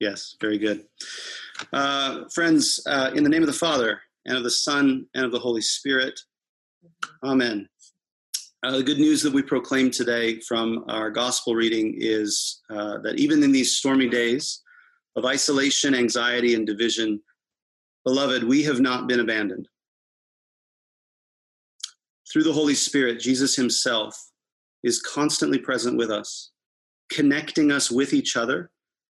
Yes, very good. Friends, in the name of the Father, and of the Son, and of the Holy Spirit, amen. The good news that we proclaim today from our gospel reading is that even in these stormy days of isolation, anxiety, and division, beloved, we have not been abandoned. Through the Holy Spirit, Jesus himself is constantly present with us, connecting us with each other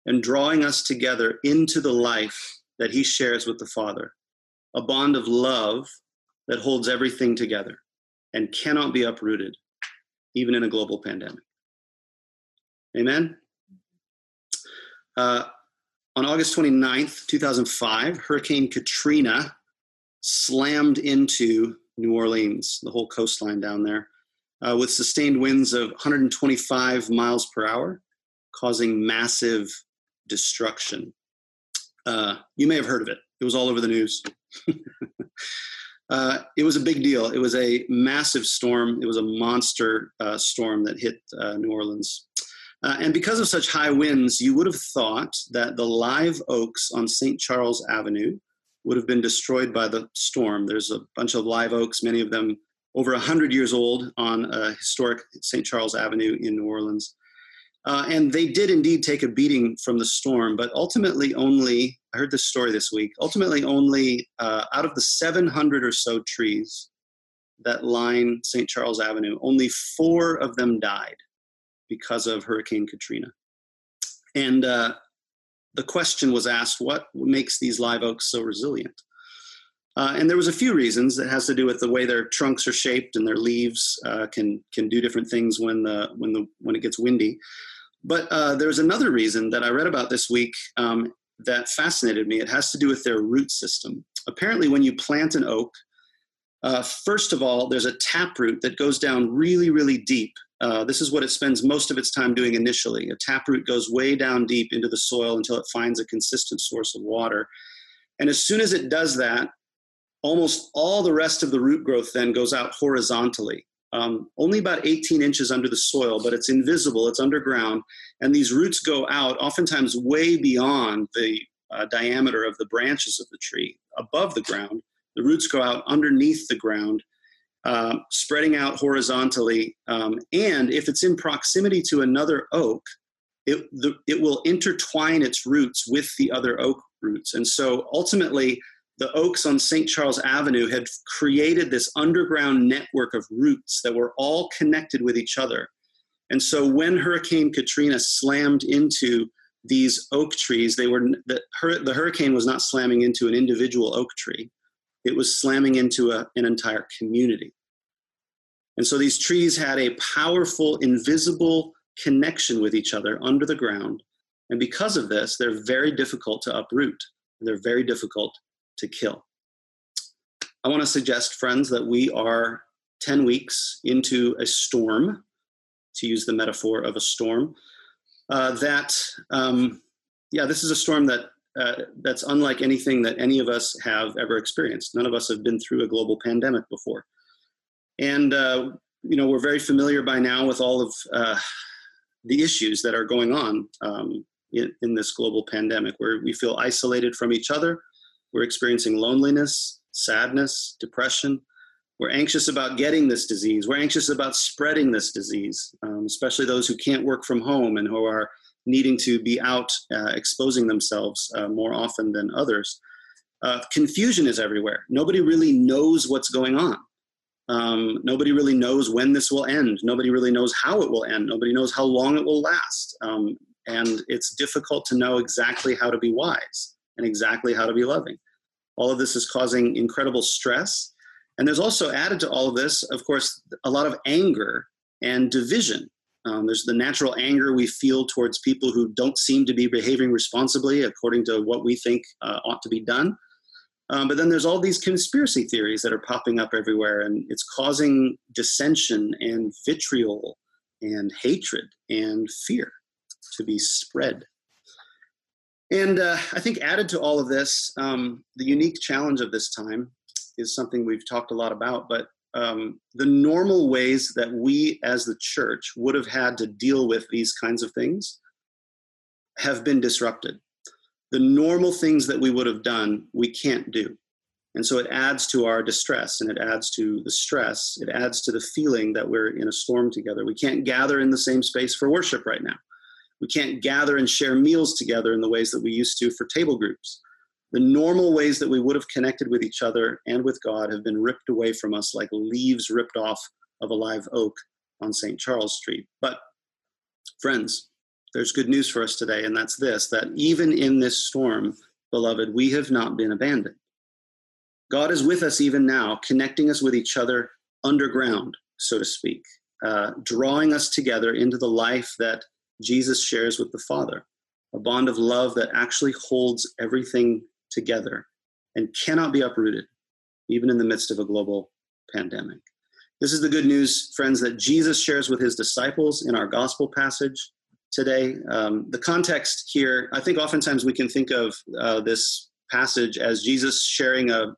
and drawing us together into the life that he shares with the Father, a bond of love that holds everything together and cannot be uprooted, even in a global pandemic. Amen? On August 29th, 2005, Hurricane Katrina slammed into New Orleans, the whole coastline down there, with sustained winds of 125 miles per hour, causing massive destruction. You may have heard of it. It was all over the news. It was a big deal. It was a massive storm. It was a monster storm that hit New Orleans. And because of such high winds, you would have thought that the live oaks on St. Charles Avenue would have been destroyed by the storm. There's a bunch of live oaks, many of them over 100 years old, on historic St. Charles Avenue in New Orleans. And they did indeed take a beating from the storm, but ultimately only, I heard this story this week, ultimately only out of the 700 or so trees that line St. Charles Avenue, only 4 of them died because of Hurricane Katrina. And the question was asked, what makes these live oaks so resilient? And there was a few reasons. It has to do with the way their trunks are shaped, and their leaves can do different things when it gets windy. But there's another reason that I read about this week that fascinated me. It has to do with their root system. Apparently, when you plant an oak, first of all, there's a taproot that goes down really, really deep. This is what it spends most of its time doing initially. A taproot goes way down deep into the soil until it finds a consistent source of water. And as soon as it does that, almost all the rest of the root growth then goes out horizontally, only about 18 inches under the soil, but it's invisible, it's underground, and these roots go out oftentimes way beyond the diameter of the branches of the tree. Above the ground, the roots go out underneath the ground, spreading out horizontally, and if it's in proximity to another oak, it will intertwine its roots with the other oak roots. And so ultimately, the oaks on St. Charles Avenue had created this underground network of roots that were all connected with each other. And so when Hurricane Katrina slammed into these oak trees, the hurricane was not slamming into an individual oak tree. It was slamming into an entire community. And so these trees had a powerful, invisible connection with each other under the ground. And because of this, they're very difficult to uproot. They're very difficult to kill. I want to suggest, friends, that we are 10 weeks into a storm, to use the metaphor of a storm, this is a storm that's unlike anything that any of us have ever experienced. None of us have been through a global pandemic before. And, we're very familiar by now with all of the issues that are going on in this global pandemic, where we feel isolated from each other. We're experiencing loneliness, sadness, depression. We're anxious about getting this disease. We're anxious about spreading this disease, especially those who can't work from home and who are needing to be out exposing themselves more often than others. Confusion is everywhere. Nobody really knows what's going on. Nobody really knows when this will end. Nobody really knows how it will end. Nobody knows how long it will last. And it's difficult to know exactly how to be wise and exactly how to be loving. All of this is causing incredible stress. And there's also added to all of this, of course, a lot of anger and division. There's the natural anger we feel towards people who don't seem to be behaving responsibly according to what we think ought to be done. But then there's all these conspiracy theories that are popping up everywhere, and it's causing dissension and vitriol and hatred and fear to be spread. And I think added to all of this, the unique challenge of this time is something we've talked a lot about, but the normal ways that we as the church would have had to deal with these kinds of things have been disrupted. the normal things that we would have done, we can't do. And so it adds to our distress, and it adds to the stress. It adds to the feeling that we're in a storm together. We can't gather in the same space for worship right now. We can't gather and share meals together in the ways that we used to for table groups. The normal ways that we would have connected with each other and with God have been ripped away from us like leaves ripped off of a live oak on St. Charles Street. But friends, there's good news for us today, and that's this, that even in this storm, beloved, we have not been abandoned. God is with us even now, connecting us with each other underground, so to speak, drawing us together into the life that Jesus shares with the Father, a bond of love that actually holds everything together and cannot be uprooted, even in the midst of a global pandemic. This is the good news, friends, that Jesus shares with his disciples in our gospel passage today. The context here, I think oftentimes we can think of this passage as Jesus sharing a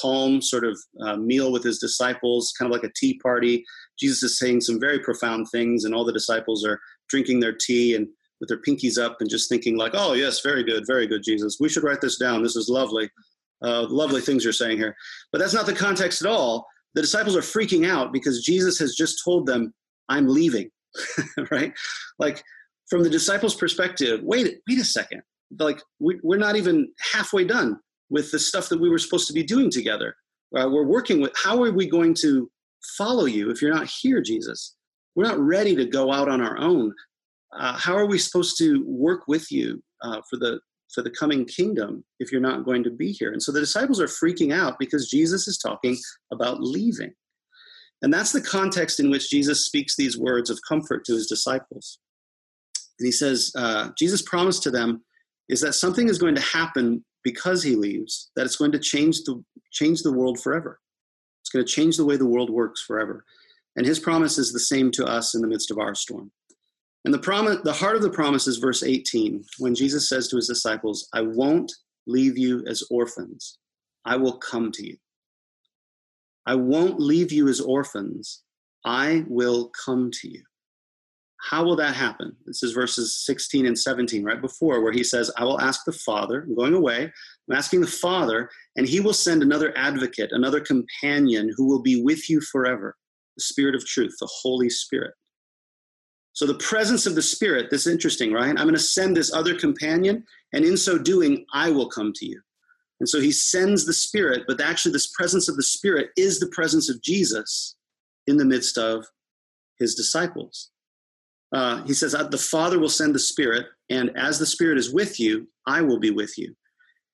calm sort of meal with his disciples, kind of like a tea party. Jesus is saying some very profound things, and all the disciples are drinking their tea and with their pinkies up and just thinking like, oh, yes, very good, Jesus. We should write this down. This is lovely. Lovely things you're saying here. But that's not the context at all. The disciples are freaking out because Jesus has just told them, I'm leaving, right? Like, from the disciples' perspective, wait a second. Like, we're not even halfway done with the stuff that we were supposed to be doing together. We're working with, how are we going to follow you if you're not here, Jesus? We're not ready to go out on our own. How are we supposed to work with you for the coming kingdom if you're not going to be here? And so the disciples are freaking out because Jesus is talking about leaving. And that's the context in which Jesus speaks these words of comfort to his disciples. And he says, Jesus' promised to them is that something is going to happen because he leaves, that it's going to change the world forever. It's going to change the way the world works forever. And his promise is the same to us in the midst of our storm. And the heart of the promise is verse 18, when Jesus says to his disciples, I won't leave you as orphans. I will come to you. I won't leave you as orphans. I will come to you. How will that happen? This is verses 16 and 17, right before, where he says, I will ask the Father, I'm going away, I'm asking the Father, and he will send another advocate, another companion who will be with you forever, the Spirit of truth, the Holy Spirit. So the presence of the Spirit, this is interesting, right? I'm going to send this other companion, and in so doing, I will come to you. And so he sends the Spirit, but actually this presence of the Spirit is the presence of Jesus in the midst of his disciples. He says, the Father will send the Spirit, and as the Spirit is with you, I will be with you.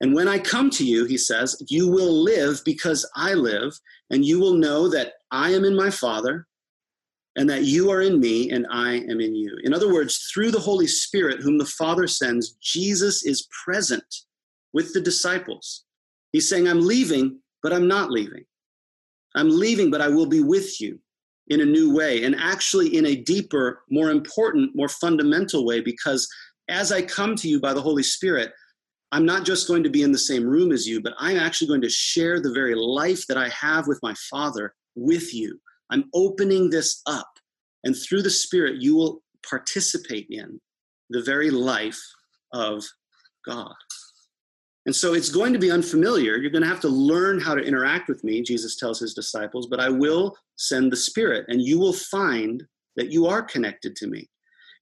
And when I come to you, he says, you will live because I live, and you will know that I am in my Father, and that you are in me and I am in you. In other words, through the Holy Spirit, whom the Father sends, Jesus is present with the disciples. He's saying, I'm leaving, but I'm not leaving. I'm leaving, but I will be with you in a new way, and actually in a deeper, more important, more fundamental way, because as I come to you by the Holy Spirit, I'm not just going to be in the same room as you, but I'm actually going to share the very life that I have with my Father with you. I'm opening this up, and through the Spirit, you will participate in the very life of God. And so it's going to be unfamiliar. You're going to have to learn how to interact with me, Jesus tells his disciples, but I will send the Spirit, and you will find that you are connected to me.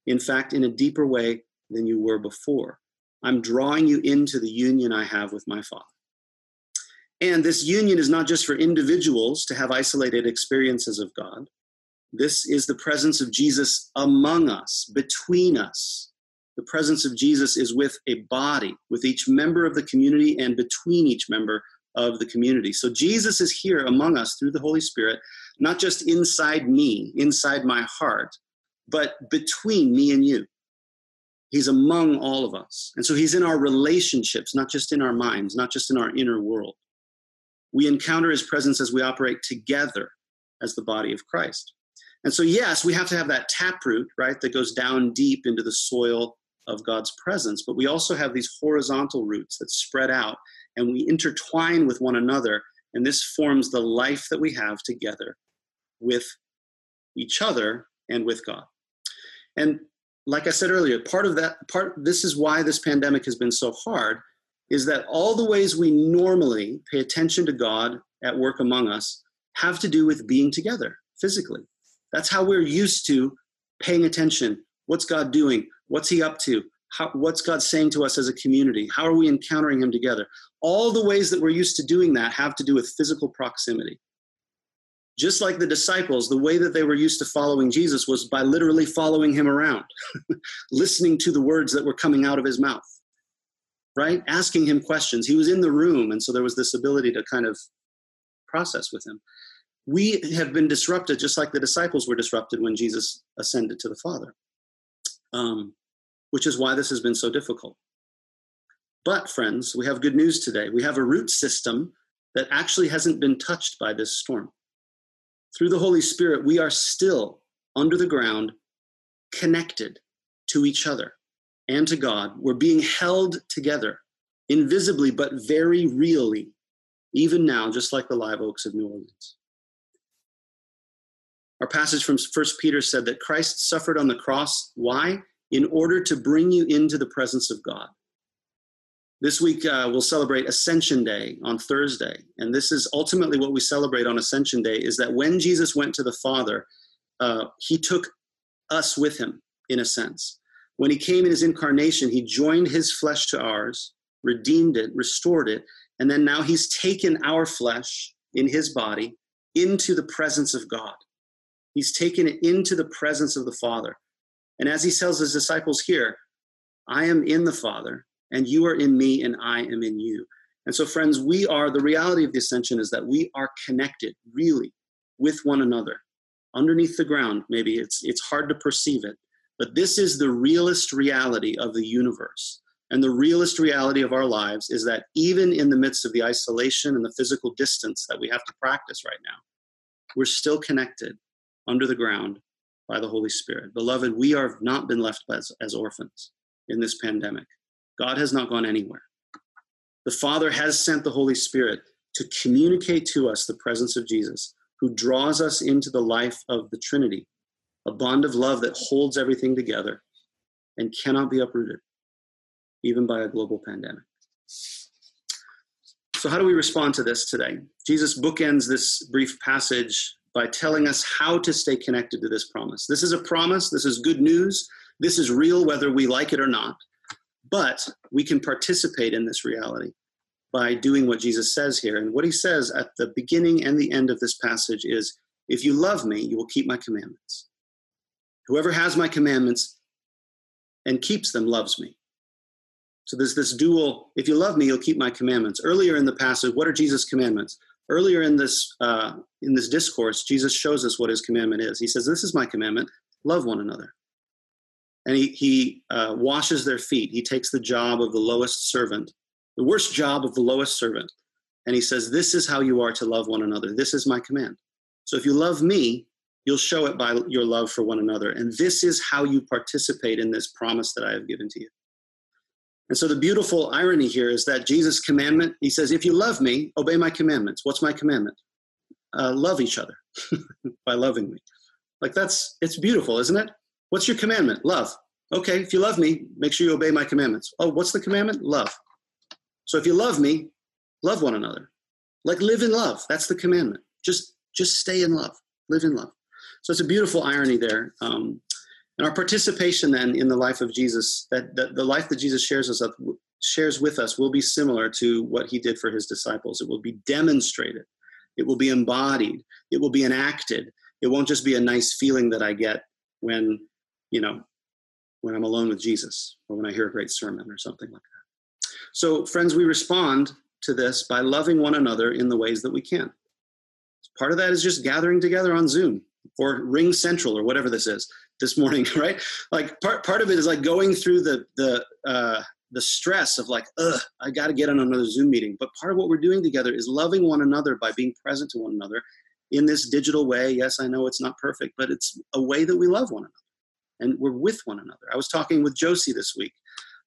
In fact, in a deeper way than you were before. I'm drawing you into the union I have with my Father. And this union is not just for individuals to have isolated experiences of God. This is the presence of Jesus among us, between us. The presence of Jesus is with a body, with each member of the community and between each member of the community. So Jesus is here among us through the Holy Spirit, not just inside me, inside my heart, but between me and you. He's among all of us. And so he's in our relationships, not just in our minds, not just in our inner world. We encounter his presence as we operate together as the body of Christ. And so, yes, we have to have that taproot, right, that goes down deep into the soil of God's presence. But we also have these horizontal roots that spread out, and we intertwine with one another. And this forms the life that we have together with each other and with God. And like I said earlier, this is why this pandemic has been so hard, is that all the ways we normally pay attention to God at work among us have to do with being together physically. That's how we're used to paying attention. What's God doing? What's he up to? What's God saying to us as a community? How are we encountering him together? All the ways that we're used to doing that have to do with physical proximity. Just like the disciples, the way that they were used to following Jesus was by literally following him around, listening to the words that were coming out of his mouth, right? Asking him questions. He was in the room, and so there was this ability to kind of process with him. We have been disrupted just like the disciples were disrupted when Jesus ascended to the Father, which is why this has been so difficult. But friends, we have good news today. We have a root system that actually hasn't been touched by this storm. Through the Holy Spirit, we are still under the ground, connected to each other and to God. We're being held together, invisibly but very really, even now, just like the live oaks of New Orleans. Our passage from 1 Peter said that Christ suffered on the cross. Why? In order to bring you into the presence of God. This week, we'll celebrate Ascension Day on Thursday. And this is ultimately what we celebrate on Ascension Day, is that when Jesus went to the Father, he took us with him, in a sense. When he came in his incarnation, he joined his flesh to ours, redeemed it, restored it. And then now he's taken our flesh in his body into the presence of God. He's taken it into the presence of the Father. And as he tells his disciples here, I am in the Father, and you are in me, and I am in you. And so, friends, the reality of the ascension is that we are connected, really, with one another. Underneath the ground, maybe, it's hard to perceive it. But this is the realest reality of the universe. And the realest reality of our lives is that even in the midst of the isolation and the physical distance that we have to practice right now, we're still connected under the ground by the Holy Spirit. Beloved, we have not been left as orphans in this pandemic. God has not gone anywhere. The Father has sent the Holy Spirit to communicate to us the presence of Jesus, who draws us into the life of the Trinity, a bond of love that holds everything together and cannot be uprooted, even by a global pandemic. So how do we respond to this today? Jesus bookends this brief passage by telling us how to stay connected to this promise. This is a promise. This is good news. This is real, whether we like it or not. But we can participate in this reality by doing what Jesus says here. And what he says at the beginning and the end of this passage is, if you love me, you will keep my commandments. Whoever has my commandments and keeps them loves me. So there's this dual, if you love me, you'll keep my commandments. Earlier in the passage, what are Jesus' commandments? Earlier in this discourse, Jesus shows us what his commandment is. He says, this is my commandment, love one another. And he washes their feet. He takes the job of the lowest servant, the worst job of the lowest servant. And he says, this is how you are to love one another. This is my command. So if you love me, you'll show it by your love for one another. And this is how you participate in this promise that I have given to you. And so the beautiful irony here is that Jesus' commandment, he says, if you love me, obey my commandments. What's my commandment? Love each other by loving me. Like it's beautiful, isn't it? What's your commandment? Love. Okay, if you love me, make sure you obey my commandments. Oh, what's the commandment? Love. So if you love me, love one another. Like live in love. That's the commandment. Just stay in love. Live in love. So it's a beautiful irony there. And our participation then in the life of Jesus, that the life that Jesus shares with us will be similar to what he did for his disciples. It will be demonstrated. It will be embodied. It will be enacted. It won't just be a nice feeling that I get when I'm alone with Jesus or when I hear a great sermon or something like that. So, friends, we respond to this by loving one another in the ways that we can. Part of that is just gathering together on Zoom or Ring Central or whatever this is this morning, right? Like part of it is like going through the stress of like, I got to get on another Zoom meeting. But part of what we're doing together is loving one another by being present to one another in this digital way. Yes, I know it's not perfect, but it's a way that we love one another and we're with one another. I was talking with Josie this week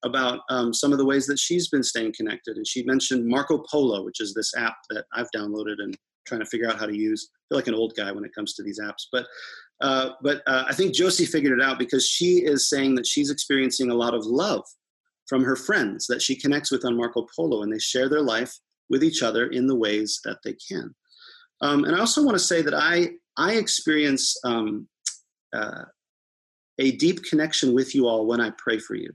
about some of the ways that she's been staying connected. And she mentioned Marco Polo, which is this app that I've downloaded and trying to figure out how to use. I feel like an old guy when it comes to these apps, but But I think Josie figured it out, because she is saying that she's experiencing a lot of love from her friends that she connects with on Marco Polo, and they share their life with each other in the ways that they can. And I also want to say that I experience a deep connection with you all when I pray for you.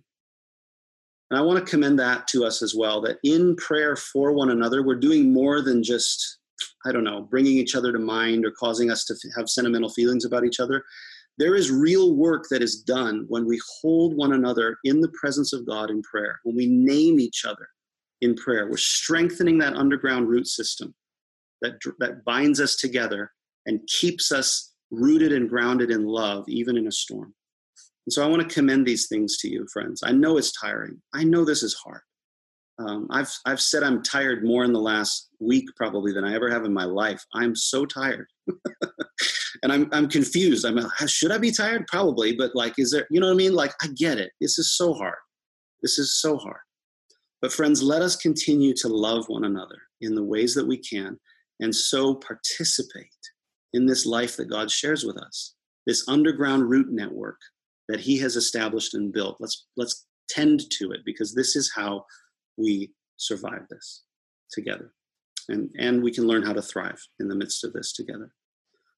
And I want to commend that to us as well, that in prayer for one another, we're doing more than just, I don't know, bringing each other to mind or causing us to have sentimental feelings about each other. There is real work that is done when we hold one another in the presence of God in prayer, when we name each other in prayer. We're strengthening that underground root system that binds us together and keeps us rooted and grounded in love, even in a storm. And so I want to commend these things to you, friends. I know it's tiring. I know this is hard. I've said I'm tired more in the last week probably than I ever have in my life. I'm so tired. And I'm confused. I'm like, should I be tired? Probably, but like, is there, you know what I mean? Like, I get it. This is so hard. This is so hard. But friends, let us continue to love one another in the ways that we can, and so participate in this life that God shares with us, this underground root network that he has established and built. Let's tend to it, because this is how we survive this together. And we can learn how to thrive in the midst of this together.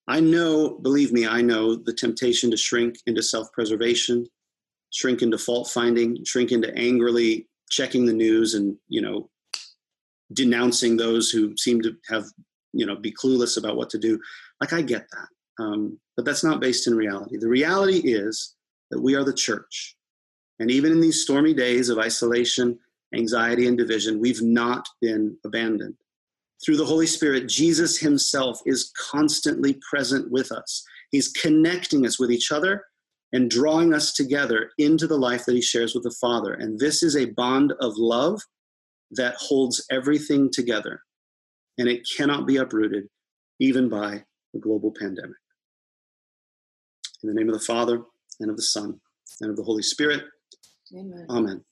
I know, believe me, I know the temptation to shrink into self-preservation, shrink into fault-finding, shrink into angrily checking the news and, you know, denouncing those who seem to have, you know, be clueless about what to do. Like, I get that. But that's not based in reality. The reality is that we are the church. And even in these stormy days of isolation, anxiety, and division, we've not been abandoned. Through the Holy Spirit, Jesus himself is constantly present with us. He's connecting us with each other and drawing us together into the life that he shares with the Father. And this is a bond of love that holds everything together. And it cannot be uprooted, even by the global pandemic. In the name of the Father, and of the Son, and of the Holy Spirit. Amen. Amen.